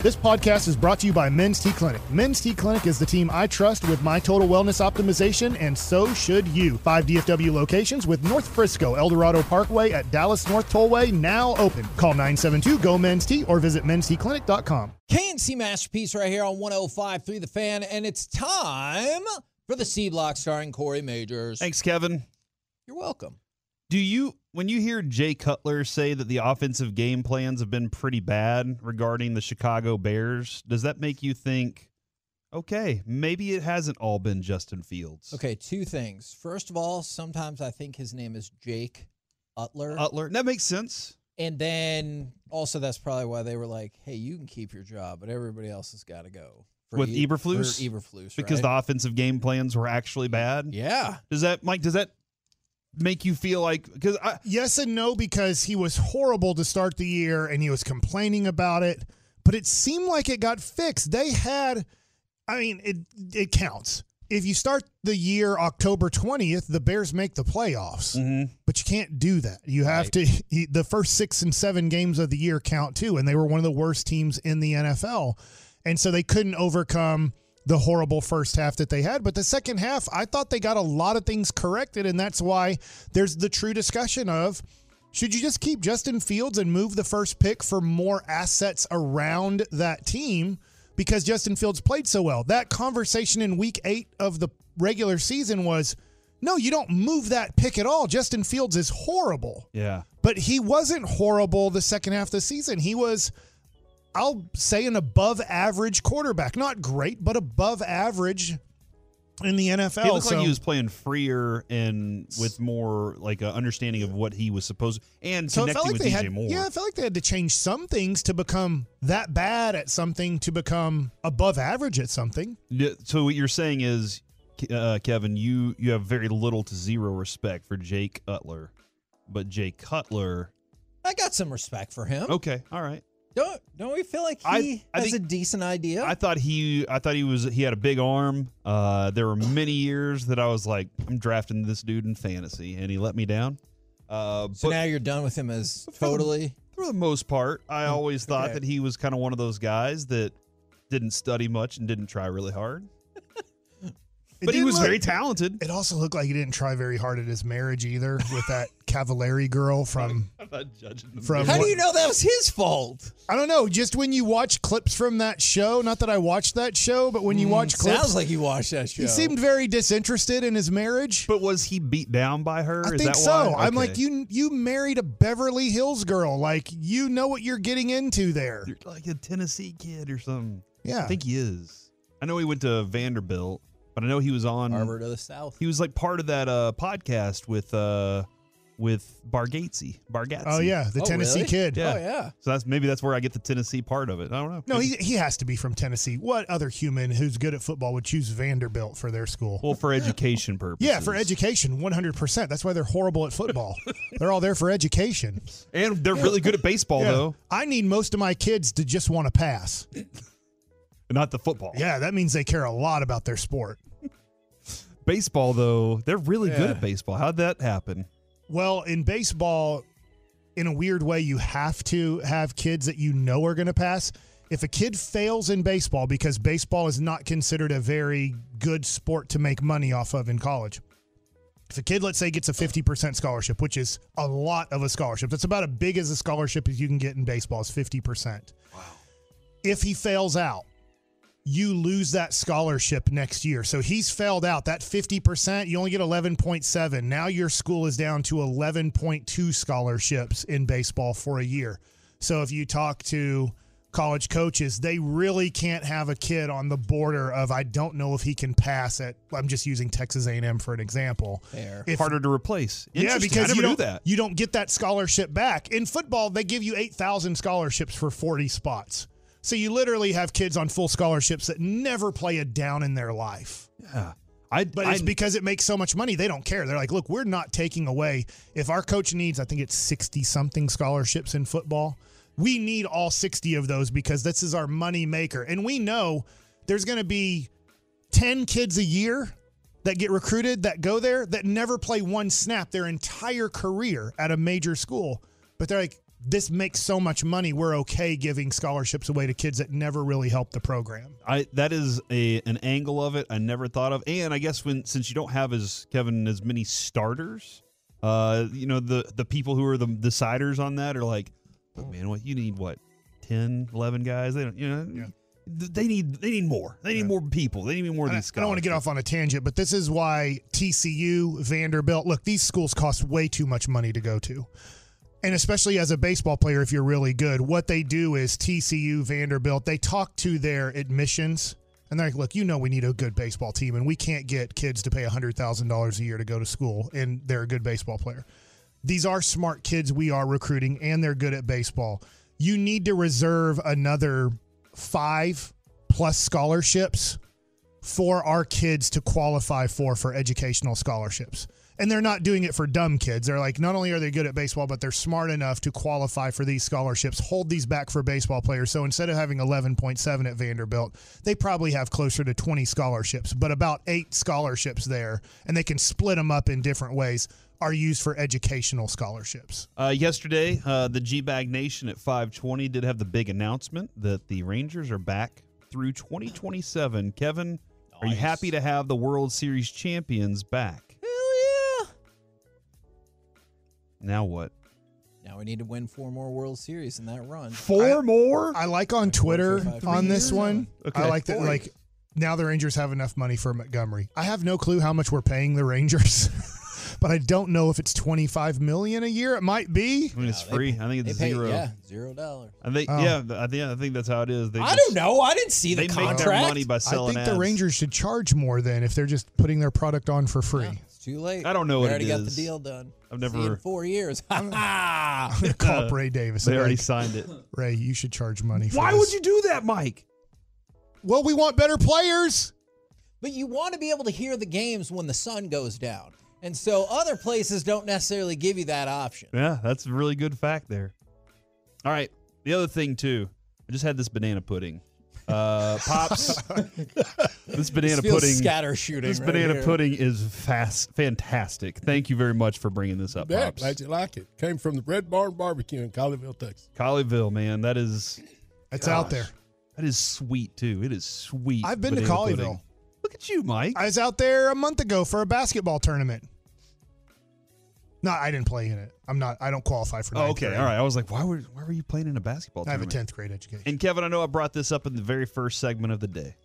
This podcast is brought to you by Men's T Clinic. Men's T Clinic is the team I trust with my total wellness optimization, and so should you. 5 DFW locations with North Frisco, Eldorado Parkway at Dallas North Tollway now open. Call 972-GO-MEN'S-T or visit mensteclinic.com. KNC Masterpiece right here on 105.3 The Fan, and it's time for the C Block starring Corey Majors. Thanks, Kevin. You're welcome. When you hear Jay Cutler say that the offensive game plans have been pretty bad regarding the Chicago Bears, does that make you think, okay, maybe it hasn't all been Justin Fields? Okay, two things. First of all, sometimes I think his name is Jake Utler. Utler. That makes sense. And then also that's probably why they were like, hey, you can keep your job, but everybody else has got to go. With Eberflus? For Eberflus, because the offensive game plans were actually bad? Yeah. Does that make you feel like, because yes and no, because he was horrible to start the year and he was complaining about it, but it seemed like it got fixed. They had, I mean, it counts. If you start the year October 20th, the Bears make the playoffs, but you can't do that. You have to, the first 6 and 7 games of the year count too, and they were one of the worst teams in the NFL. And so they couldn't overcome the horrible first half that they had. But the second half, I thought they got a lot of things corrected, and that's why there's the true discussion of, should you just keep Justin Fields and move the first pick for more assets around that team because Justin Fields played so well? That conversation in week 8 of the regular season was, no, you don't move that pick at all. Justin Fields is horrible. Yeah. But he wasn't horrible the second half of the season. He was, I'll say, an above-average quarterback. Not great, but above average in the NFL. He looked like he was playing freer and with more like an understanding of what he was supposed to, and so connecting with DJ Moore. Yeah, I felt like they had to change some things to become that bad at something to become above average at something. Yeah, so what you're saying is, Kevin, you have very little to zero respect for Jake Cutler. But Jake Cutler, I got some respect for him. Okay, all right. Don't we feel like he has a decent idea? I thought he had a big arm. There were many years that I was like, I'm drafting this dude in fantasy, and he let me down. So now you're done with him as totally? For the most part, I always thought that he was kind of one of those guys that didn't study much and didn't try really hard. But he was very talented. It also looked like he didn't try very hard at his marriage either with that Cavallari girl from... I'm not judging them. How do you know that was his fault? I don't know. Just when you watch clips from that show, not that I watched that show, but when you watch clips... Sounds like you watched that show. He seemed very disinterested in his marriage. But was he beat down by her? I think so. Why? I'm like, you married a Beverly Hills girl. Like, you know what you're getting into there. You're like a Tennessee kid or something. Yeah. I think he is. I know he went to Vanderbilt. But I know he was on Harvard of the South. He was like part of that podcast with Bargatze. Oh yeah, the Tennessee kid. Yeah. Oh yeah. So that's where I get the Tennessee part of it. I don't know. No, he has to be from Tennessee. What other human who's good at football would choose Vanderbilt for their school? Well, for education purposes. Yeah, for education, 100%. That's why they're horrible at football. They're all there for education. And they're really good at baseball though. I need most of my kids to just want to pass. Not the football. Yeah, that means they care a lot about their sport. Baseball, though, they're really good at baseball. How'd that happen? Well, in baseball, in a weird way, you have to have kids that you know are going to pass. If a kid fails in baseball, because baseball is not considered a very good sport to make money off of in college. If a kid, let's say, gets a 50% scholarship, which is a lot of a scholarship. That's about as big as a scholarship as you can get in baseball is 50%. Wow. If he fails out, you lose that scholarship next year. So he's failed out. That 50%, you only get 11.7. Now your school is down to 11.2 scholarships in baseball for a year. So if you talk to college coaches, they really can't have a kid on the border of, I don't know if he can pass at, I'm just using Texas A&M for an example. Harder to replace. Yeah, because you don't get that scholarship back. In football, they give you 8,000 scholarships for 40 spots. So you literally have kids on full scholarships that never play a down in their life. Yeah. But it's because it makes so much money, they don't care. They're like, look, we're not taking away. If our coach needs, I think it's 60-something scholarships in football, we need all 60 of those because this is our money maker. And we know there's going to be 10 kids a year that get recruited, that go there, that never play one snap their entire career at a major school. But they're like, this makes so much money, we're okay giving scholarships away to kids that never really help the program. That is an angle of it I never thought of. And I guess since you don't have, as Kevin, as many starters, the people who are the deciders on that are like, look, man, what you need, 10, 11 guys? They don't, They need more. They need more people. They need more of these scholarships. I don't want to get off on a tangent, but this is why TCU, Vanderbilt, look, these schools cost way too much money to go to. And especially as a baseball player, if you're really good, what they do is TCU, Vanderbilt, they talk to their admissions, and they're like, look, we need a good baseball team, and we can't get kids to pay $100,000 a year to go to school, and they're a good baseball player. These are smart kids we are recruiting, and they're good at baseball. You need to reserve another 5+ scholarships for our kids to qualify for educational scholarships. And they're not doing it for dumb kids. They're like, not only are they good at baseball, but they're smart enough to qualify for these scholarships, hold these back for baseball players. So instead of having 11.7 at Vanderbilt, they probably have closer to 20 scholarships, but about 8 scholarships there, and they can split them up in different ways, are used for educational scholarships. Yesterday, the G-Bag Nation at 520 did have the big announcement that the Rangers are back through 2027. Kevin, nice. Are you happy to have the World Series champions back? Now what? Now we need to win 4 more World Series in that run. 4 more? I like on Twitter on this one. Okay. I like that. Like now the Rangers have enough money for Montgomery. I have no clue how much we're paying the Rangers, but I don't know if it's $25 million a year. It might be. I mean, it's free. I think it's $0. Yeah, $0. I think that's how it is. I don't know. I didn't see the contract. They make their money by selling ads. I think the Rangers should charge more then if they're just putting their product on for free. Yeah. Too late. I don't know what it is. Already got the deal done. I've never. See you in 4 years. I'm going to call up Ray Davis. They already signed it. Ray, you should charge money for this. Why would you do that, Mike? Well, we want better players. But you want to be able to hear the games when the sun goes down. And so other places don't necessarily give you that option. Yeah, that's a really good fact there. All right. The other thing, too, I just had this banana pudding. Pops, this banana pudding scatter shooting. This right banana here. Pudding is fantastic. Thank you very much for bringing this up, Pops. Glad you like it. Came from the Red Barn Barbecue in Colleyville, Texas. Colleyville, man, that's out there. That is sweet too. It is sweet. I've been to Colleyville. Pudding. Look at you, Mike. I was out there a month ago for a basketball tournament. No, I didn't play in it. I don't qualify for 9th grade. All right. I was like, why were you playing in a basketball tournament? I have a 10th grade education. And Kevin, I know I brought this up in the very first segment of the day,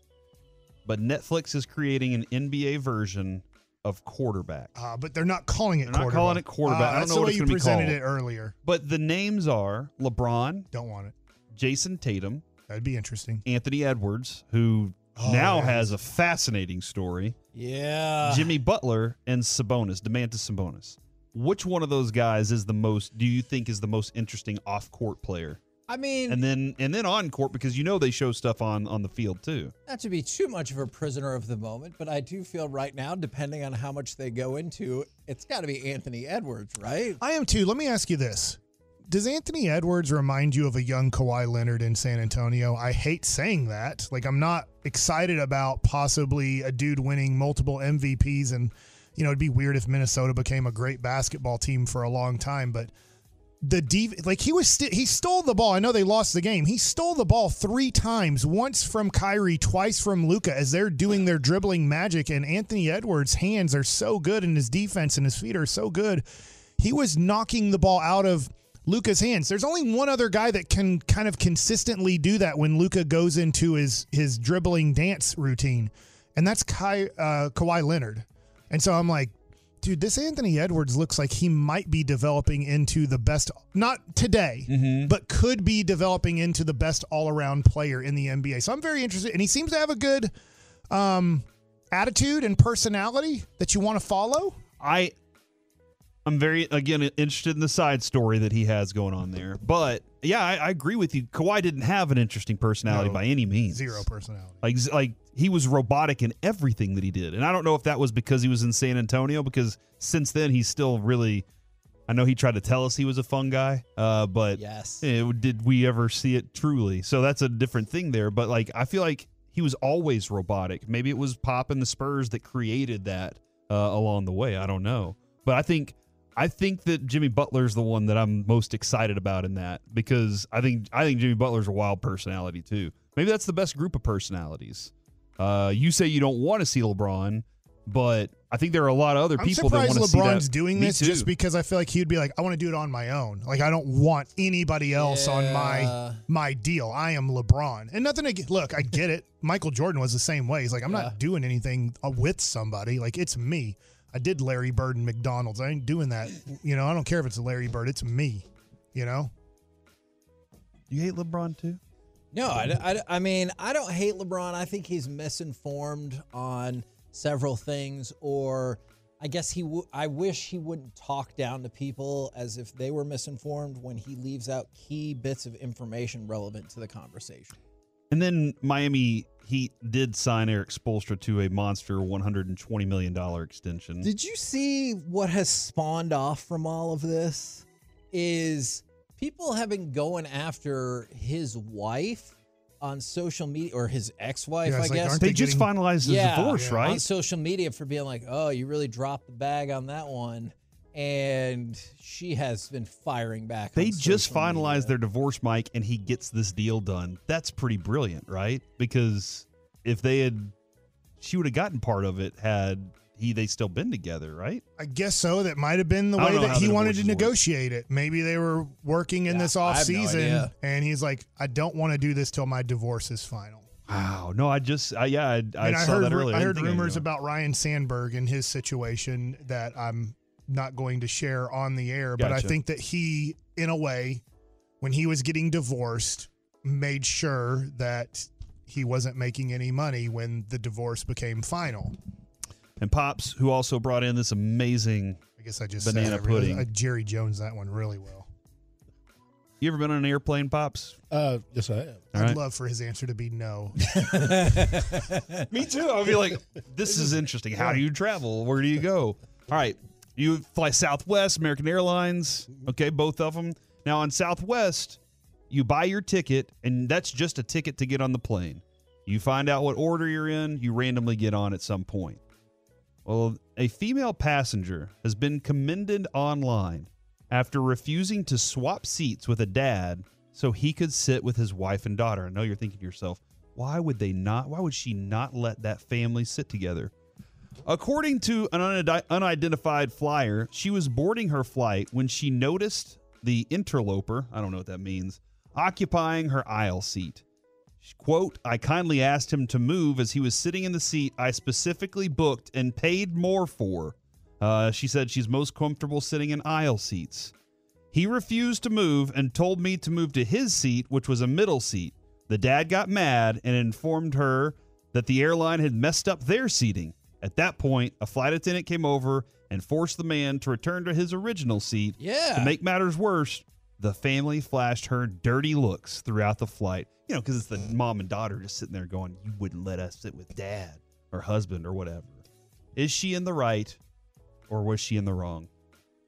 but Netflix is creating an NBA version of quarterback. But they're not calling it quarterback. Not calling it quarterback. I don't know what it's going to be called. That's the way you presented it earlier. But the names are LeBron. Don't want it. Jason Tatum. That'd be interesting. Anthony Edwards, who has a fascinating story. Yeah. Jimmy Butler and Sabonis, Domantas Sabonis. Which one of those guys do you think is the most interesting off-court player? I mean... And then on-court, because they show stuff on the field, too. Not to be too much of a prisoner of the moment, but I do feel right now, depending on how much they go into, it's got to be Anthony Edwards, right? I am, too. Let me ask you this. Does Anthony Edwards remind you of a young Kawhi Leonard in San Antonio? I hate saying that. Like, I'm not excited about possibly a dude winning multiple MVPs and... it'd be weird if Minnesota became a great basketball team for a long time, but he stole the ball. I know they lost the game. He stole the ball 3 times, once from Kyrie, twice from Luka, as they're doing their dribbling magic, and Anthony Edwards' hands are so good, and his defense and his feet are so good. He was knocking the ball out of Luka's hands. There's only one other guy that can kind of consistently do that when Luka goes into his dribbling dance routine, and that's Kawhi Leonard. And so I'm like, dude, this Anthony Edwards looks like he might be developing into the best, not today, but could be developing into the best all-around player in the NBA. So I'm very interested. And he seems to have a good attitude and personality that you want to follow. I I'm very, again, interested in the side story that he has going on there. But, yeah, I agree with you. Kawhi didn't have an interesting personality by any means. Zero personality. Like he was robotic in everything that he did. And I don't know if that was because he was in San Antonio, because since then he's still really – I know he tried to tell us he was a fun guy, but did we ever see it truly? So that's a different thing there. But, like, I feel like he was always robotic. Maybe it was Pop and the Spurs that created that along the way. I don't know. But I think that Jimmy Butler's the one that I'm most excited about in that, because I think Jimmy Butler's a wild personality too. Maybe that's the best group of personalities. You say you don't want to see LeBron, but I think there are a lot of other people that want to see that. I'm surprised LeBron's doing this just because I feel like he would be like, I want to do it on my own. Like, I don't want anybody else on my deal. I am LeBron. And nothing against, look, I get it. Michael Jordan was the same way. He's like, I'm not doing anything with somebody. Like, it's me. I did Larry Bird and McDonald's. I ain't doing that. You know, I don't care if it's a Larry Bird. It's me, you know? You hate LeBron too? No, I mean, I don't hate LeBron. I think he's misinformed on several things, or I guess I wish he wouldn't talk down to people as if they were misinformed when he leaves out key bits of information relevant to the conversation. And then Miami Heat did sign Eric Spoelstra to a monster $120 million extension. Did you see what has spawned off from all of this? Is people have been going after his wife on social media, or his ex-wife, I guess. They just finalized his divorce, right? On social media for being like, oh, you really dropped the bag on that one. And she has been firing back. They just finalized their divorce, Mike, and he gets this deal done. That's pretty brilliant, right? Because if she would have gotten part of it had they still been together, right? I guess so. That might have been the way that he wanted to negotiate it. Maybe they were working in this off season, and he's like, I don't want to do this till my divorce is final. Wow. No, I saw that earlier. I heard rumors about Ryan Sandberg and his situation that I'm not going to share on the air, but I think that he, in a way, when he was getting divorced, made sure that he wasn't making any money when the divorce became final. And Pops, who also brought in this amazing banana pudding. I Jerry Jones that one really well. You ever been on an airplane, Pops? Yes, I have. I'd love for his answer to be no. Me too. I'd be like, this is interesting. How do you travel? Where do you go? All right. You fly Southwest, American Airlines, okay, both of them. Now, on Southwest, you buy your ticket, and that's just a ticket to get on the plane. You find out what order you're in. You randomly get on at some point. Well, a female passenger has been commended online after refusing to swap seats with a dad so he could sit with his wife and daughter. I know you're thinking to yourself, why would she not let that family sit together? According to an unidentified flyer, she was boarding her flight when she noticed the interloper, I don't know what that means, occupying her aisle seat. She, quote, I kindly asked him to move as he was sitting in the seat I specifically booked and paid more for. She said she's most comfortable sitting in aisle seats. He refused to move and told me to move to his seat, which was a middle seat. The dad got mad and informed her that the airline had messed up their seating. At that point, a flight attendant came over and forced the man to return to his original seat. Yeah. To make matters worse, the family flashed her dirty looks throughout the flight. You know, because it's the mom and daughter just sitting there going, you wouldn't let us sit with dad or husband or whatever. Is she in the right, or was she in the wrong?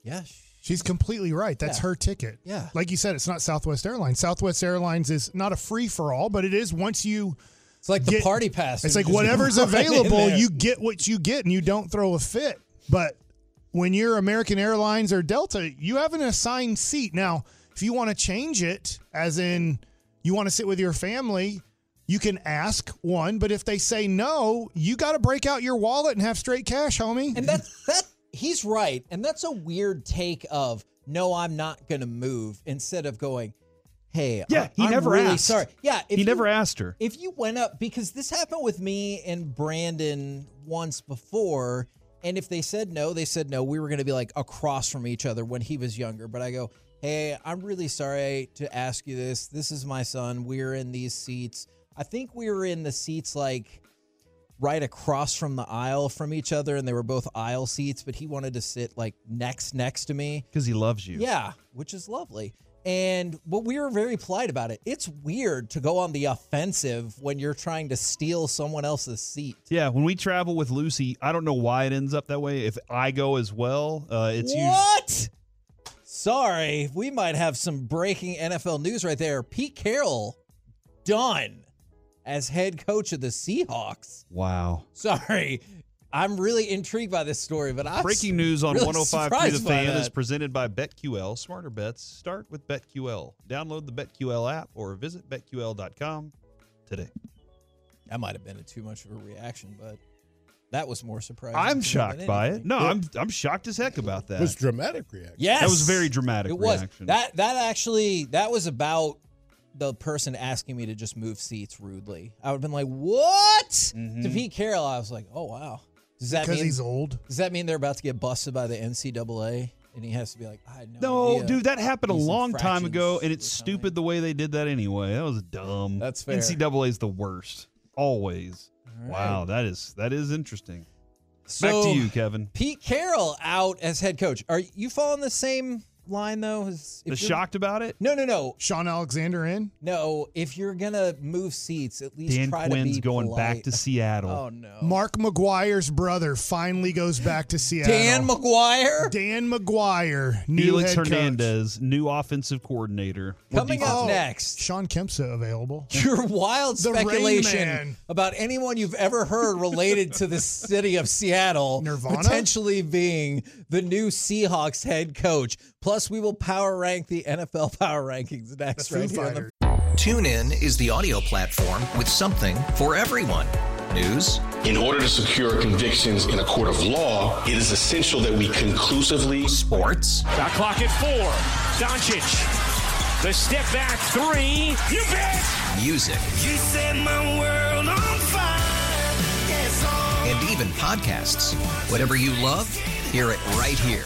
Yes. She's completely right. That's her ticket. Yeah. Like you said, it's not Southwest Airlines. Southwest Airlines is not a free-for-all, but it is once you... It's like the party pass. It's like whatever's available, you get what you get, and you don't throw a fit. But when you're American Airlines or Delta, you have an assigned seat. Now, if you want to change it, as in you want to sit with your family, you can ask one. But if they say no, you got to break out your wallet and have straight cash, homie. And that he's right. And that's a weird take of, no, I'm not going to move, instead of going, hey, I'm never really asked. Sorry. Yeah, he never asked her. If you went up, because this happened with me and Brandon once before, and if they said no, we were going to be like across from each other when he was younger. But I go, hey, I'm really sorry to ask you this. This is my son. We're in these seats. I think we were in the seats like right across from the aisle from each other, and they were both aisle seats, but he wanted to sit like next to me. Because he loves you. Yeah, which is lovely. And but we were very polite about it. It's weird to go on the offensive when you're trying to steal someone else's seat. Yeah, when we travel with Lucy, I don't know why it ends up that way. If I go as well, it's usually... What? Sorry, we might have some breaking NFL news right there. Pete Carroll, done as head coach of the Seahawks. Wow. Sorry. I'm really intrigued by this story, but I'm breaking news on really 105.3 The Fan is presented by BetQL. Smarter bets start with BetQL. Download the BetQL app or visit BetQL.com today. That might have been too much of a reaction, but that was more surprising. I'm shocked by it. No, I'm shocked as heck about that. It was dramatic reaction. Yes, that was very dramatic. It was reaction. That was about the person asking me to just move seats rudely. I would have been like, "What?" Mm-hmm. To Pete Carroll, I was like, "Oh wow." Because he's old? Does that mean they're about to get busted by the NCAA? And he has to be like, I know. No, dude, that happened a long time ago, and it's stupid the way they did that anyway. That was dumb. That's fair. NCAA is the worst. Always. Right. Wow, that is interesting. So, back to you, Kevin. Pete Carroll out as head coach. Are you following the same line, though? Shocked about it? No. Sean Alexander in? No, if you're going to move seats, at least Dan try Quinn's to be going polite. Back to Seattle. Oh, no. Mark McGwire's brother finally goes back to Seattle. Dan McGwire? Dan McGwire, new Felix head Hernandez, coach. New offensive coordinator. Coming up next. Sean Kempsa available. Your wild speculation about anyone you've ever heard related to the city of Seattle. Nirvana? Potentially being the new Seahawks head coach. Plus, we will power rank the NFL power rankings next. Right here on TuneIn is the audio platform with something for everyone. News. In order to secure convictions in a court of law, it is essential that we conclusively. Sports. The clock at 4. Doncic. The step back 3. You bet. Music. You set my world on fire. Yes, and even podcasts. Whatever you love, hear it right here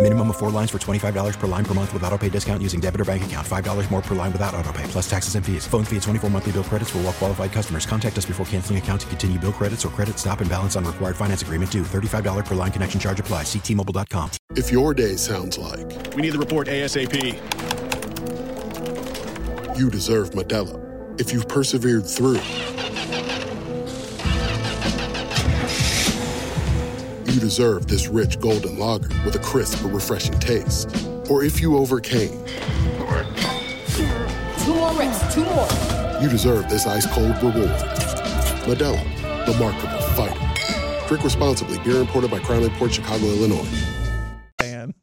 Minimum of 4 lines for $25 per line per month with autopay discount using debit or bank account. $5 more per line without autopay, plus taxes and fees. Phone fee at 24 monthly bill credits for well qualified customers. Contact us before canceling account to continue bill credits or credit stop and balance on required finance agreement due. $35 per line connection charge applies. See T-Mobile.com. If your day sounds like we need the report ASAP, you deserve Modelo. If you've persevered through, you deserve this rich golden lager with a crisp but refreshing taste. Or if you overcame. 2 more. You deserve this ice cold reward. Modelo, the Remarkable Fighter. Drink responsibly. Beer imported by Crown Import, Chicago, Illinois. And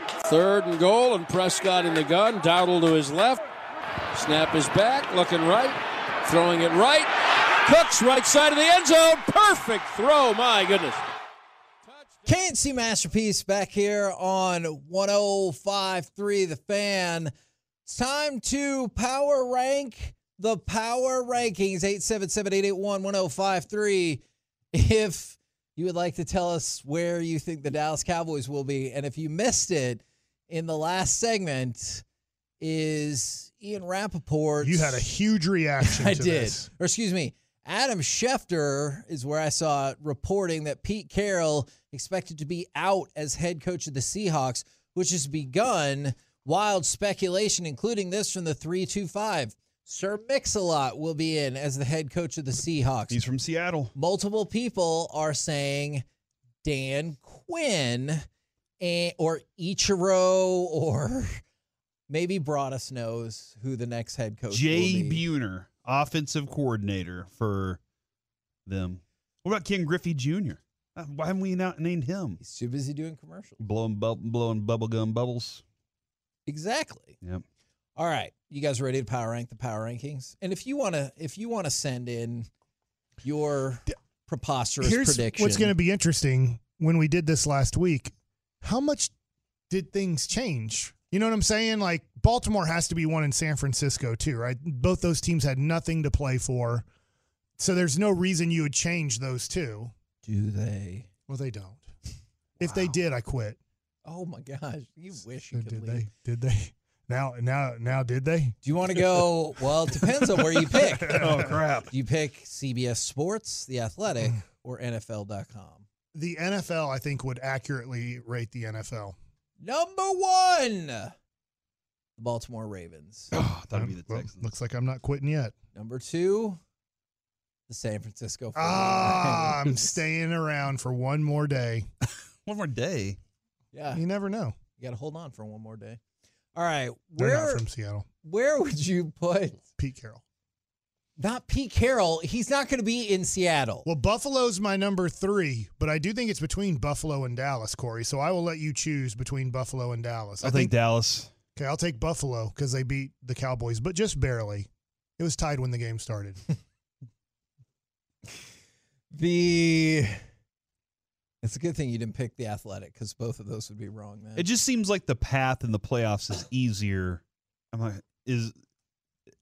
3rd and goal, and Prescott in the gun. Dowdle to his left. Snap is back, looking right. Throwing it right. Cooks right side of the end zone. Perfect throw, my goodness. KNC Masterpiece back here on 105.3 The Fan. It's time to power rank the power rankings. 877-881-1053. If you would like to tell us where you think the Dallas Cowboys will be, and if you missed it in the last segment, is Ian Rappaport. You had a huge reaction to this. I did. Or excuse me. Adam Schefter is where I saw it, reporting that Pete Carroll expected to be out as head coach of the Seahawks, which has begun wild speculation, including this from the 325. Sir Mix-a-Lot will be in as the head coach of the Seahawks. He's from Seattle. Multiple people are saying Dan Quinn or Ichiro or maybe Broadus knows who the next head coach will be. Jay Buhner. Offensive coordinator for them. What about Ken Griffey Jr.? Why haven't we not named him? He's too busy doing commercials. Blowing bubblegum bubbles. Exactly. Yep. All right. You guys ready to power rank the power rankings? And if you wanna send in your preposterous prediction. What's gonna be interesting, when we did this last week, how much did things change You know what I'm saying? Like, Baltimore has to be one in San Francisco too, right? Both those teams had nothing to play for. So there's no reason you would change those two. Do they? Well, they don't. Wow. If they did, I quit. Oh, my gosh. You wish you could leave. Did they? Now, did they? Do you want to go? Well, it depends on where you pick. Oh, crap. Do you pick CBS Sports, The Athletic, or NFL.com? The NFL, I think, would accurately rate the NFL. Number one, the Baltimore Ravens. Oh, that would be the Texans. Well, looks like I'm not quitting yet. Number two, the San Francisco 49ers. I'm staying around for one more day. One more day? Yeah. You never know. You got to hold on for one more day. All right. They're not from Seattle. Where would you put Pete Carroll? Not Pete Carroll. He's not going to be in Seattle. Well, Buffalo's my number three, but I do think it's between Buffalo and Dallas, Corey. So I will let you choose between Buffalo and Dallas. I think Dallas. Okay, I'll take Buffalo because they beat the Cowboys, but just barely. It was tied when the game started. It's a good thing you didn't pick The Athletic because both of those would be wrong, man. It just seems like the path in the playoffs is easier. Is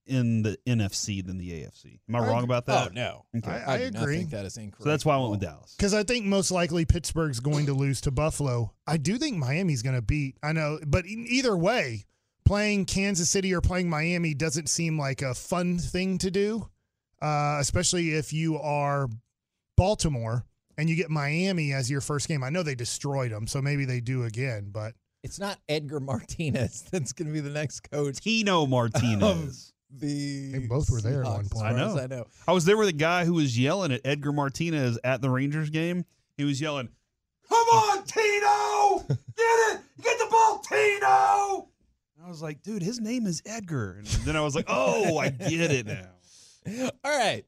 in the NFC than the AFC. Am I wrong about that? Oh, no. Okay. I agree. I think that is incorrect. So that's why I went with Dallas. Because I think most likely Pittsburgh's going to lose to Buffalo. I do think Miami's going to beat. I know, but either way, playing Kansas City or playing Miami doesn't seem like a fun thing to do, especially if you are Baltimore and you get Miami as your first game. I know they destroyed them, so maybe they do again, but. It's not Edgar Martinez that's going to be the next coach. Tino Martinez. They both were there Seahawks, at one point. I know. I was there with a guy who was yelling at Edgar Martinez at the Rangers game. He was yelling, "Come on, Tino! Get it! Get the ball, Tino!" And I was like, dude, his name is Edgar. And then I was like, oh, I get it now. All right.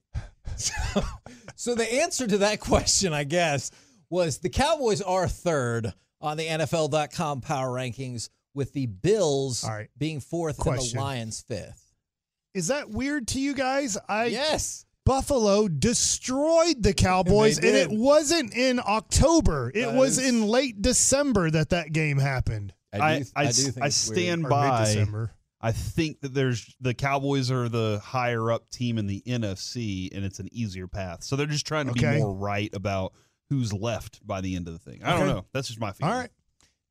So the answer to that question, I guess, was the Cowboys are third on the NFL.com power rankings with the Bills being fourth and the Lions fifth. Is that weird to you guys? Yes. Buffalo destroyed the Cowboys, and it wasn't in October. It was in late December that game happened. I stand by. I think that the Cowboys are the higher-up team in the NFC, and it's an easier path. So they're just trying to be more right about who's left by the end of the thing. I don't know. That's just my feeling. All right.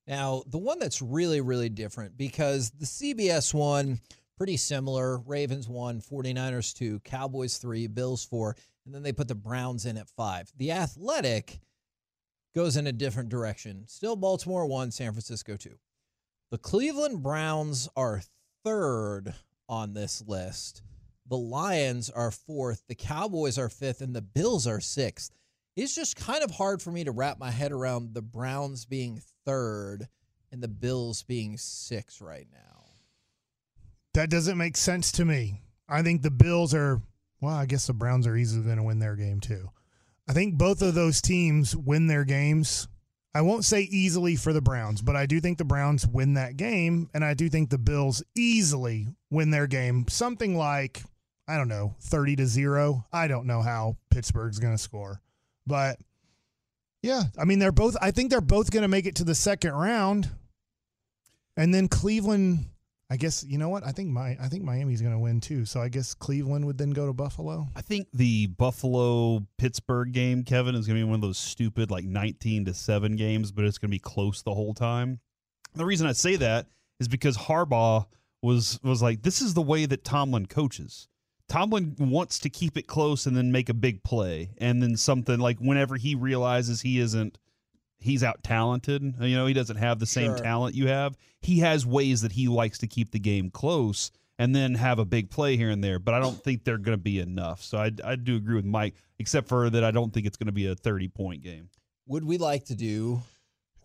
Now, the one that's really, really different, because the CBS one – pretty similar. Ravens 1, 49ers 2, Cowboys 3, Bills 4, and then they put the Browns in at 5. The Athletic goes in a different direction. Still Baltimore 1, San Francisco 2. The Cleveland Browns are third on this list. The Lions are fourth. The Cowboys are fifth, and the Bills are sixth. It's just kind of hard for me to wrap my head around the Browns being third and the Bills being sixth right now. That doesn't make sense to me. I think the Bills are, well, I guess the Browns are easily going to win their game too. I think both of those teams win their games. I won't say easily for the Browns, but I do think the Browns win that game, and I do think the Bills easily win their game. Something like, I don't know, 30-0. I don't know how Pittsburgh's going to score. But, yeah, I mean, I think they're both going to make it to the second round. And then Cleveland, I guess, you know what? I think Miami's going to win too. So I guess Cleveland would then go to Buffalo. I think the Buffalo-Pittsburgh game, Kevin, is going to be one of those stupid 19-7 games, but it's going to be close the whole time. The reason I say that is because Harbaugh was like, this is the way that Tomlin coaches. Tomlin wants to keep it close and then make a big play. And then something like whenever he realizes he's out talented. You know, he doesn't have the same talent you have. He has ways that he likes to keep the game close and then have a big play here and there, but I don't think they're going to be enough. So I do agree with Mike, except for that I don't think it's going to be a 30-point game. Would we like to do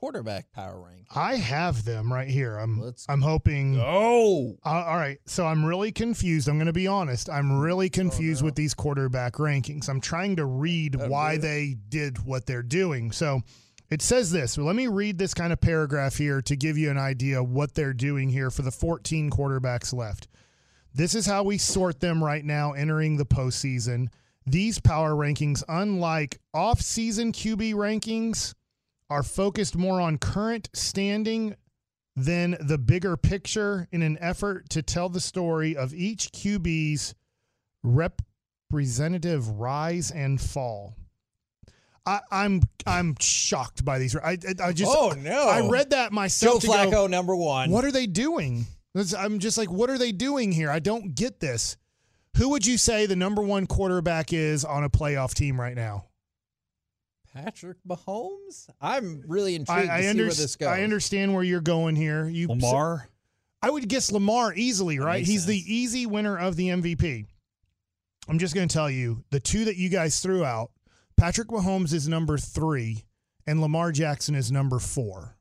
quarterback power rank? I have them right here. I'm hoping. Oh, all right. So I'm really confused. I'm going to be honest. I'm really confused with these quarterback rankings. I'm trying to read why they did what they're doing. So it says this. Well, let me read this kind of paragraph here to give you an idea what they're doing here for the 14 quarterbacks left. This is how we sort them right now entering the postseason. These power rankings, unlike off-season QB rankings, are focused more on current standing then the bigger picture in an effort to tell the story of each QB's representative rise and fall. I'm shocked by these. I just oh no! I read that myself. Joe Flacco, go, number one. What are they doing? I'm just like, what are they doing here? I don't get this. Who would you say the number one quarterback is on a playoff team right now? Patrick Mahomes? I'm really intrigued to see where this goes. I understand where you're going here. Lamar? I would guess Lamar easily, right? He's the easy winner of the MVP. I'm just going to tell you, the two that you guys threw out, Patrick Mahomes is number 3, and Lamar Jackson is number 4.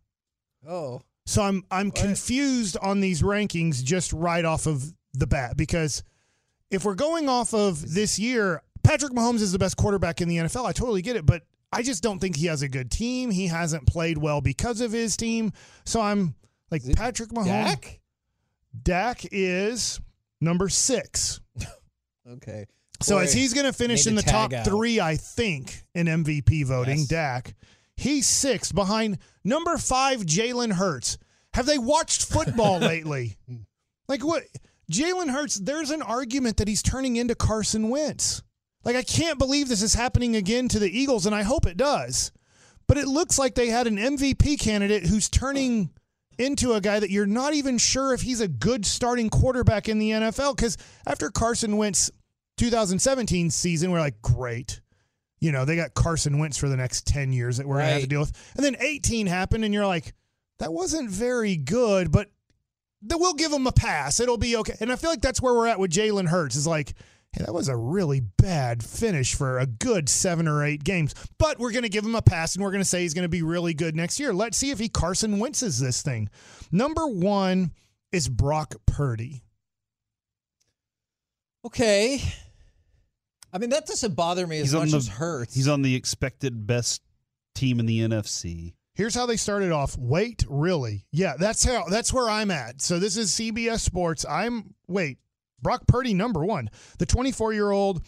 Oh. So I'm confused on these rankings just right off of the bat, because if we're going off of this year, Patrick Mahomes is the best quarterback in the NFL. I totally get it, but I just don't think he has a good team. He hasn't played well because of his team. So I'm like, Patrick Mahomes. Dak is number 6. Okay. So as he's going to finish in the top 3, I think, in MVP voting, yes. Dak, he's 6th behind number 5, Jalen Hurts. Have they watched football lately? Like what? Jalen Hurts, there's an argument that he's turning into Carson Wentz. Like, I can't believe this is happening again to the Eagles, and I hope it does. But it looks like they had an MVP candidate who's turning into a guy that you're not even sure if he's a good starting quarterback in the NFL. Because after Carson Wentz 2017 season, we're like, great. You know, they got Carson Wentz for the next 10 years that we're going to have to deal with. And then 18 happened, and you're like, that wasn't very good, but we'll give him a pass. It'll be okay. And I feel like that's where we're at with Jalen Hurts is like, hey, that was a really bad finish for a good 7 or 8 games. But we're going to give him a pass, and we're going to say he's going to be really good next year. Let's see if he Carson Wentz's this thing. Number 1 is Brock Purdy. Okay. I mean, that doesn't bother me as much as Hurts. He's on the expected best team in the NFC. Here's how they started off. Wait, really? Yeah, that's where I'm at. So this is CBS Sports. Brock Purdy, number 1. The 24-year-old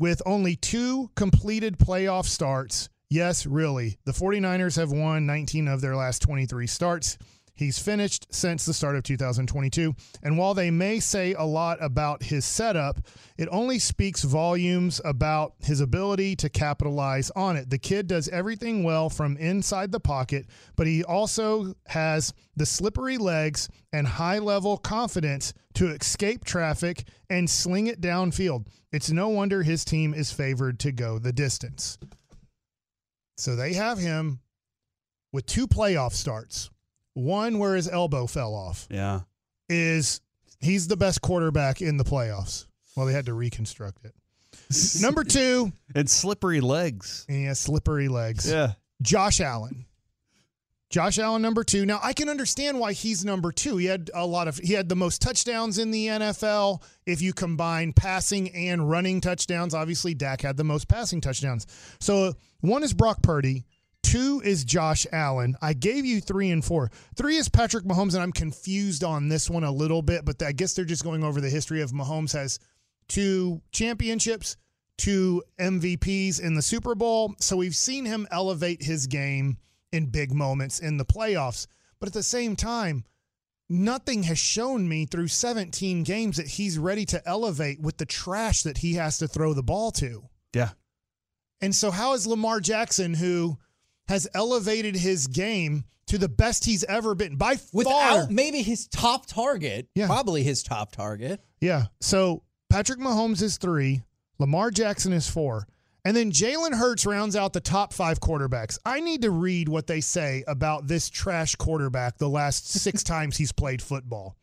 with only 2 completed playoff starts. Yes, really. The 49ers have won 19 of their last 23 starts. He's finished since the start of 2022. And while they may say a lot about his setup, it only speaks volumes about his ability to capitalize on it. The kid does everything well from inside the pocket, but he also has the slippery legs and high-level confidence to escape traffic and sling it downfield. It's no wonder his team is favored to go the distance. So they have him with 2 playoff starts. 1 where his elbow fell off. Yeah. He's the best quarterback in the playoffs. Well, they had to reconstruct it. Number 2. And slippery legs. Yeah, slippery legs. Yeah. Josh Allen. Josh Allen, number 2. Now, I can understand why he's number 2. He had the most touchdowns in the NFL. If you combine passing and running touchdowns, obviously Dak had the most passing touchdowns. So 1 is Brock Purdy. 2 is Josh Allen. I gave you 3 and 4. 3 is Patrick Mahomes, and I'm confused on this one a little bit, but I guess they're just going over the history of Mahomes has 2 championships, 2 MVPs in the Super Bowl. So we've seen him elevate his game in big moments in the playoffs. But at the same time, nothing has shown me through 17 games that he's ready to elevate with the trash that he has to throw the ball to. Yeah. And so how is Lamar Jackson, who has elevated his game to the best he's ever been by far. Without maybe his top target. Yeah. Probably his top target. Yeah. So Patrick Mahomes is 3. Lamar Jackson is 4. And then Jalen Hurts rounds out the top 5 quarterbacks. I need to read what they say about this trash quarterback the last 6 times he's played football.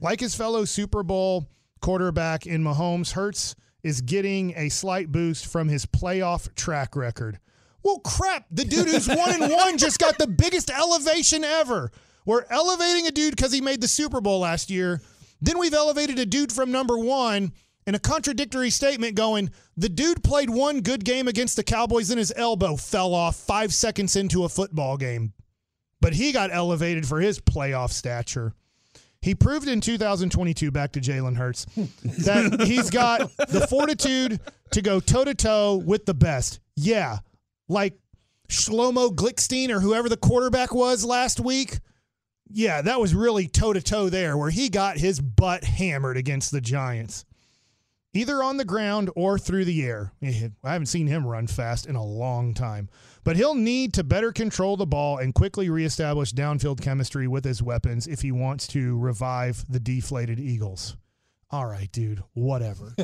Like his fellow Super Bowl quarterback in Mahomes, Hurts is getting a slight boost from his playoff track record. Well, crap, the dude who's 1-1 just got the biggest elevation ever. We're elevating a dude because he made the Super Bowl last year. Then we've elevated a dude from number 1 in a contradictory statement going, the dude played 1 good game against the Cowboys and his elbow fell off 5 seconds into a football game. But he got elevated for his playoff stature. He proved in 2022, back to Jalen Hurts, that he's got the fortitude to go toe-to-toe with the best. Yeah. Like Shlomo Glickstein or whoever the quarterback was last week, Yeah, that was really toe-to-toe there where he got his butt hammered against the Giants, either on the ground or through the air. I haven't seen him run fast in a long time. But he'll need to better control the ball and quickly reestablish downfield chemistry with his weapons if he wants to revive the deflated Eagles. All right, dude, whatever.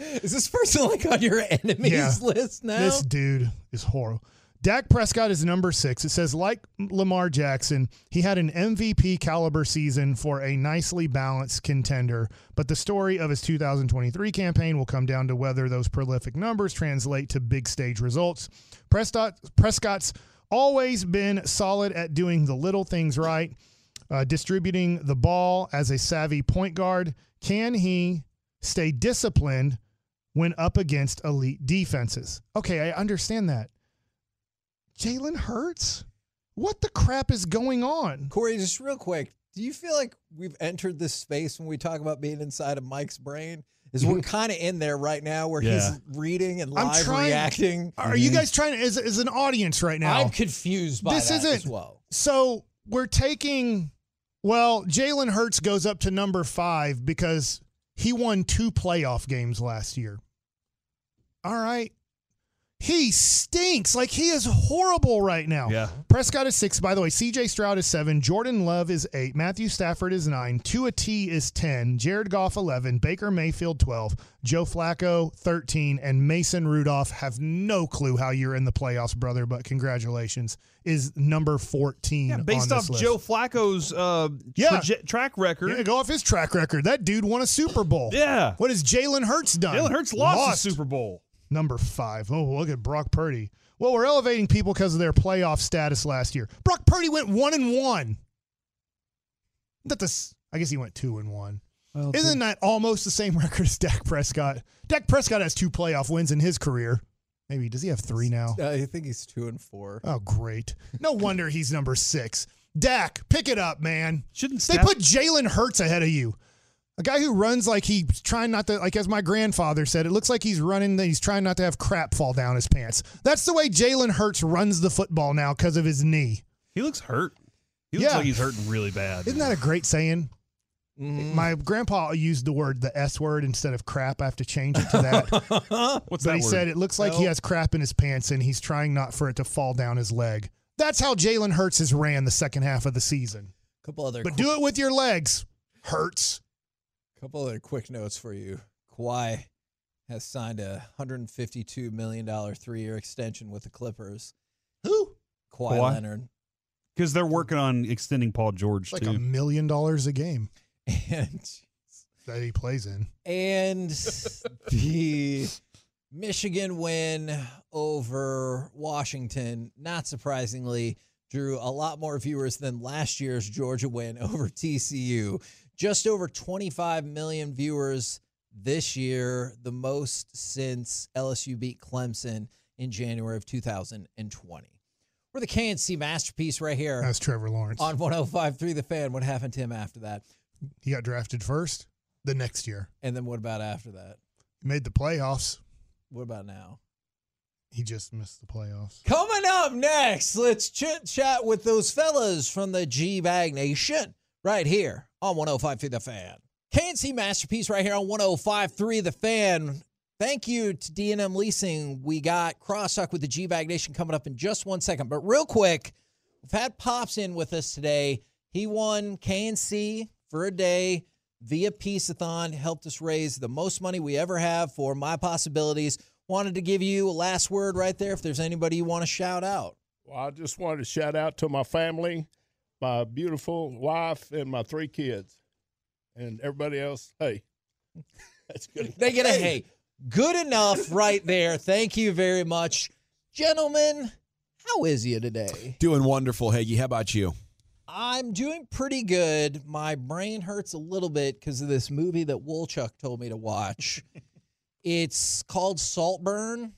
Is this person like on your enemies list now? This dude is horrible. Dak Prescott is number 6. It says, like Lamar Jackson, he had an MVP caliber season for a nicely balanced contender, but the story of his 2023 campaign will come down to whether those prolific numbers translate to big stage results. Prescott's always been solid at doing the little things right, distributing the ball as a savvy point guard. Can he stay disciplined when up against elite defenses? Okay, I understand that. Jalen Hurts? What the crap is going on? Corey, just real quick, do you feel like we've entered this space when we talk about being inside of Mike's brain? Is we're kind of in there right now where he's reading and reacting. Are you guys trying to, as an audience right now? I'm confused by this as well. So we're taking, Jalen Hurts goes up to number 5 because he won 2 playoff games last year. All right. He stinks. Like, he is horrible right now. Yeah. Prescott is 6, by the way. C.J. Stroud is 7. Jordan Love is 8. Matthew Stafford is 9. Tua T is 10. Jared Goff, 11. Baker Mayfield, 12. Joe Flacco, 13. And Mason Rudolph, have no clue how you're in the playoffs, brother, but congratulations, is number 14 on this list. Based off Joe Flacco's track record. Yeah, go off his track record. That dude won a Super Bowl. Yeah. What has Jalen Hurts done? Jalen Hurts lost the Super Bowl. Number 5. Oh, look at Brock Purdy. Well, we're elevating people because of their playoff status last year. Brock Purdy went 1-1. I guess he went 2-1. Isn't that almost the same record as Dak Prescott? Dak Prescott has 2 playoff wins in his career. Maybe. Does he have 3 now? I think he's 2-4. Oh, great. No wonder he's number 6. Dak, pick it up, man. They put Jalen Hurts ahead of you. A guy who runs like he's trying not to, like as my grandfather said, it looks like he's running, that he's trying not to have crap fall down his pants. That's the way Jalen Hurts runs the football now because of his knee. He looks hurt. He looks like he's hurting really bad. Isn't that a great saying? Mm. My grandpa used the S word instead of crap. I have to change it to that. What's that word? He said it looks like he has crap in his pants and he's trying not for it to fall down his leg. That's how Jalen Hurts has ran the second half of the season. Do it with your legs, Hurts. Couple other quick notes for you. Kawhi has signed a $152 million 3-year extension with the Clippers. Who? Kawhi Leonard. Because they're working on extending Paul George, like too. Like $1 million a game. And that he plays in. And the Michigan win over Washington, not surprisingly, drew a lot more viewers than last year's Georgia win over TCU. Just over 25 million viewers this year, the most since LSU beat Clemson in January of 2020. We're the KNC masterpiece right here. That's Trevor Lawrence. On 105.3 The Fan. What happened to him after that? He got drafted first the next year. And then what about after that? He made the playoffs. What about now? He just missed the playoffs. Coming up next, let's chit-chat with those fellas from the G-Bag Nation right here on 105.3 The Fan. KNC Masterpiece right here on 105.3 The Fan. Thank you to D&M Leasing. We got Crosstalk with the G-Bag Nation coming up in just 1 second. But real quick, we've had Pops in with us today. He won KNC for a day via Peace-a-thon. Helped us raise the most money we ever have for My Possibilities. Wanted to give you a last word right there if there's anybody you want to shout out. Well, I just wanted to shout out to my family, my beautiful wife, and my 3 kids. And everybody else, hey, that's good enough. They get a hey. Good enough right there. Thank you very much. Gentlemen, how is you today? Doing wonderful, Hagee. How about you? I'm doing pretty good. My brain hurts a little bit because of this movie that Wolchuk told me to watch. It's called Saltburn,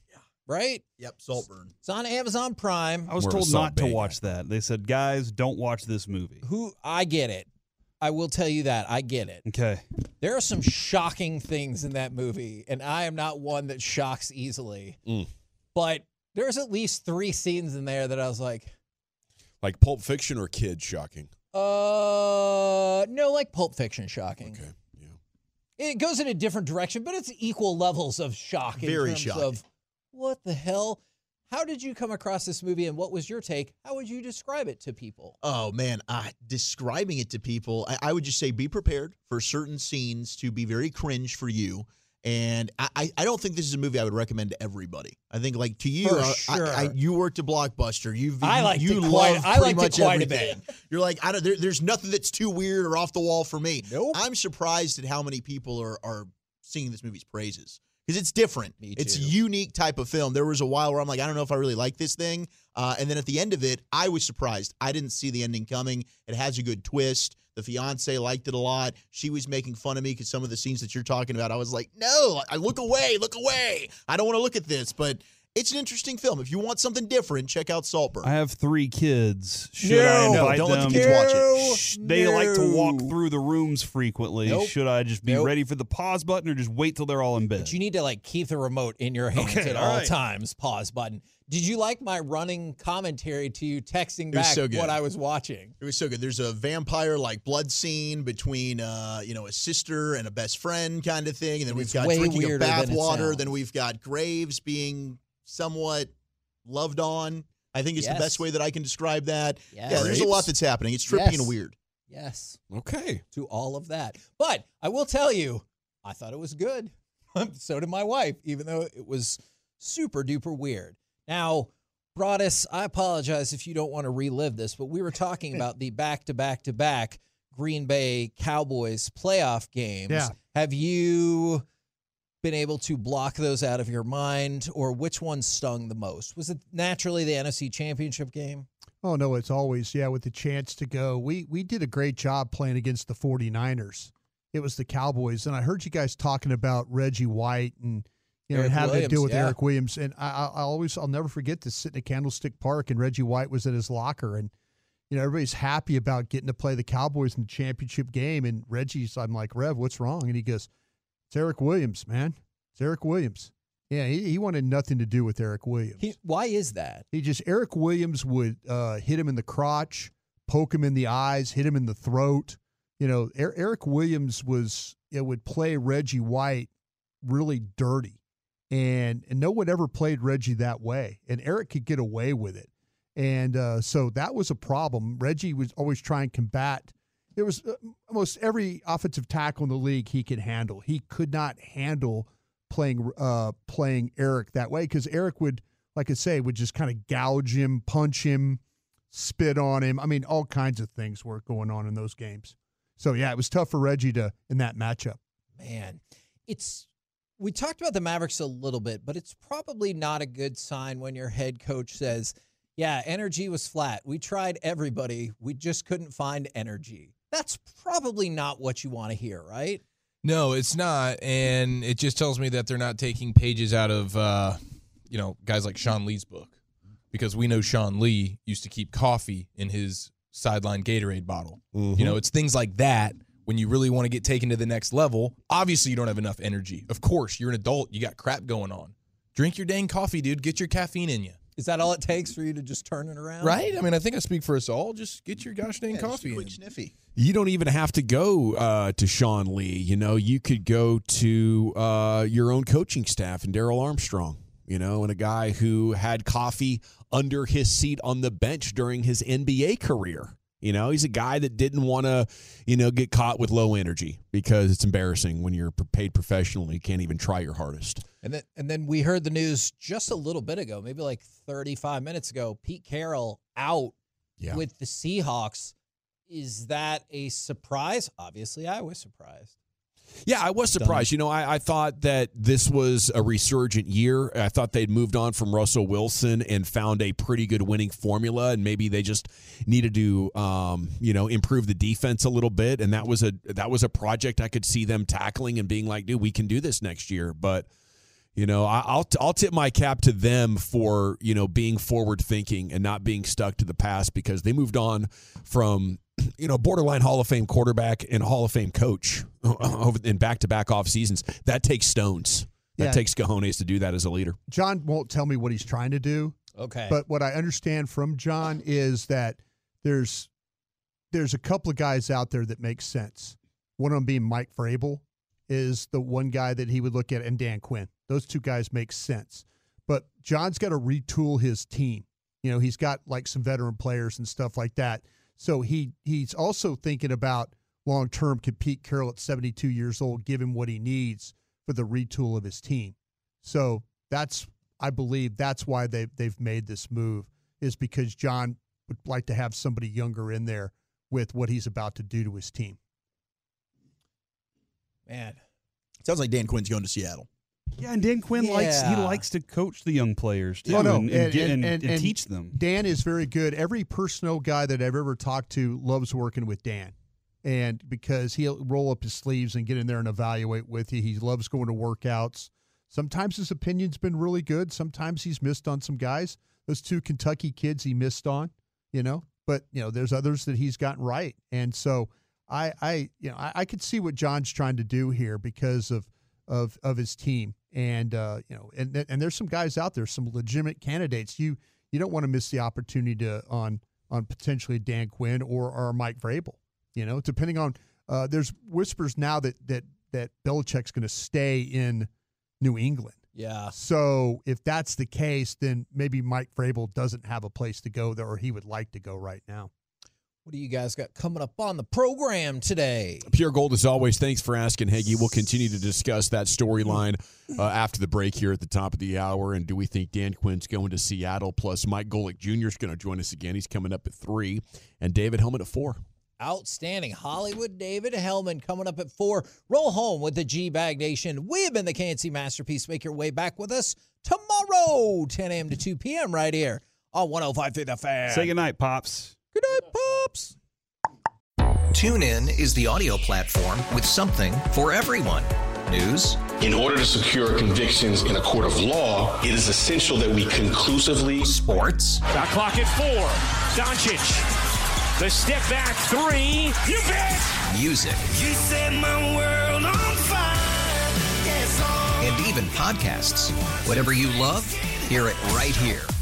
right? Yep, Saltburn. It's on Amazon Prime. I was told not to watch that. They said, guys, don't watch this movie. I get it. I will tell you that. I get it. Okay. There are some shocking things in that movie, and I am not one that shocks easily. Mm. But there's at least 3 scenes in there that I was like. Like Pulp Fiction or Kid shocking? No, like Pulp Fiction shocking. Okay, yeah. It goes in a different direction, but it's equal levels of shock in terms of what the hell. How did you come across this movie, and what was your take? How would you describe it to people? Oh, man, describing it to people, I would just say be prepared for certain scenes to be very cringe for you. And I don't think this is a movie I would recommend to everybody. I think, like, to you, you worked at Blockbuster. I liked it quite a bit. You're like, there's nothing that's too weird or off the wall for me. Nope. I'm surprised at how many people are singing this movie's praises. Because it's different. It's a unique type of film. There was a while where I'm like, I don't know if I really like this thing. And then at the end of it, I was surprised. I didn't see the ending coming. It has a good twist. The fiance liked it a lot. She was making fun of me because some of the scenes that you're talking about, I was like, no, I look away. I don't want to look at this. But it's an interesting film. If you want something different, check out Saltburn. I have 3 kids. Should I invite them? Don't let the kids watch it. They like to walk through the rooms frequently. Nope. Should I just be ready for the pause button or just wait till they're all in bed? But you need to like keep the remote in your hands at all times. Pause button. Did you like my running commentary to you texting back what I was watching? It was so good. There's a vampire-like blood scene between, a sister and a best friend kind of thing. And then we've got drinking of bathwater. Then we've got Graves being somewhat loved on. I think it's the best way that I can describe that. Yes. Yeah, there's a lot that's happening. It's trippy and weird. Yes. Okay. To all of that. But I will tell you, I thought it was good. So did my wife, even though it was super duper weird. Now, Broadus, I apologize if you don't want to relive this, but we were talking about the back-to-back-to-back Green Bay Cowboys playoff games. Yeah. Have you been able to block those out of your mind, or which one stung the most? Was it naturally the NFC Championship game? Oh, no, it's always, with the chance to go. We did a great job playing against the 49ers. It was the Cowboys, and I heard you guys talking about Reggie White and having to do with Eric Williams. And I'll never forget this, sitting at Candlestick Park, and Reggie White was at his locker. And, everybody's happy about getting to play the Cowboys in the championship game. And I'm like, Rev, what's wrong? And he goes, it's Eric Williams, man. It's Eric Williams. Yeah, he wanted nothing to do with Eric Williams. Why is that? Eric Williams would hit him in the crotch, poke him in the eyes, hit him in the throat. Eric Williams would play Reggie White really dirty. And no one ever played Reggie that way. And Eric could get away with it. And so that was a problem. Reggie was always trying to combat. There was almost every offensive tackle in the league he could handle. He could not handle playing Eric that way, because Eric would, like I say, would just kind of gouge him, punch him, spit on him. I mean, all kinds of things were going on in those games. So, yeah, it was tough for Reggie in that matchup. Man, we talked about the Mavericks a little bit, but it's probably not a good sign when your head coach says, energy was flat. We tried everybody. We just couldn't find energy. That's probably not what you want to hear, right? No, it's not, and it just tells me that they're not taking pages out of, guys like Sean Lee's book, because we know Sean Lee used to keep coffee in his sideline Gatorade bottle. Mm-hmm. It's things like that. When you really want to get taken to the next level, obviously you don't have enough energy. Of course, you're an adult. You got crap going on. Drink your dang coffee, dude. Get your caffeine in you. Is that all it takes for you to just turn it around? Right? I mean, I think I speak for us all. Just get your gosh dang coffee in. Quick sniffy. You don't even have to go to Sean Lee. You could go to your own coaching staff and Darryl Armstrong. And a guy who had coffee under his seat on the bench during his NBA career. He's a guy that didn't want to, get caught with low energy, because it's embarrassing when you're paid professionally. You can't even try your hardest. And then we heard the news just a little bit ago, maybe like 35 minutes ago, Pete Carroll out with the Seahawks. Is that a surprise? Obviously, I was surprised. Yeah, I was surprised. I thought that this was a resurgent year. I thought they'd moved on from Russell Wilson and found a pretty good winning formula, and maybe they just needed to, improve the defense a little bit. And that was a project I could see them tackling and being like, dude, we can do this next year. But I'll tip my cap to them for being forward thinking and not being stuck to the past, because they moved on from. Borderline Hall of Fame quarterback and Hall of Fame coach in back-to-back off seasons. That takes stones. That takes cojones to do that as a leader. John won't tell me what he's trying to do. Okay. But what I understand from John is that there's there's a couple of guys out there that make sense. One of them being Mike Vrabel is the one guy that he would look at, and Dan Quinn. Those two guys make sense. But John's got to retool his team. You know, he's got like some veteran players and stuff like that. So he's also thinking about long-term, could Pete Carroll at 72 years old give him what he needs for the retool of his team? So that's, I believe that's why they've made this move, is because John would like to have somebody younger in there with what he's about to do to his team. Man, sounds like Dan Quinn's going to Seattle. Yeah, and Dan Quinn likes to coach the young players too, and teach them. Dan is very good. Every personnel guy that I've ever talked to loves working with Dan, and because he'll roll up his sleeves and get in there and evaluate with you. He loves going to workouts. Sometimes his opinion's been really good. Sometimes he's missed on some guys. Those two Kentucky kids he missed on, you know. But you know, there's others that he's gotten right, and so I could see what John's trying to do here because of his team. And, you know, and there's some guys out there, some legitimate candidates. You don't want to miss the opportunity to on potentially Dan Quinn or Mike Vrabel, you know, depending on there's whispers now that Belichick's going to stay in New England. Yeah. So if that's the case, then maybe Mike Vrabel doesn't have a place to go there, or he would like to go right now. What do you guys got coming up on the program today? Pure Gold, as always. Thanks for asking, Hagee. We'll continue to discuss that storyline after the break here at the top of the hour. And do we think Dan Quinn's going to Seattle? Plus, Mike Golick Jr. is going to join us again. He's coming up at 3. And David Hellman at 4. Outstanding. Hollywood David Hellman coming up at 4. Roll home with the G-Bag Nation. We have been the KNC Masterpiece. Make your way back with us tomorrow, 10 a.m. to 2 p.m. right here on 105.3 The Fan. Say goodnight, Pops. Good night, Pops. TuneIn is the audio platform with something for everyone. News. In order to secure convictions in a court of law, it is essential that we conclusively. Sports. The clock at 4. Doncic. The step back 3. You bet. Music. You set my world on fire. Yes, oh. And even podcasts. Whatever you love, hear it right here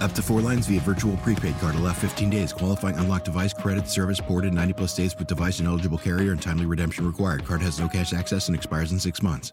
Up to 4 lines via virtual prepaid card. Allow 15 days. Qualifying unlocked device credit service ported 90-plus days with device and eligible carrier and timely redemption required. Card has no cash access and expires in 6 months.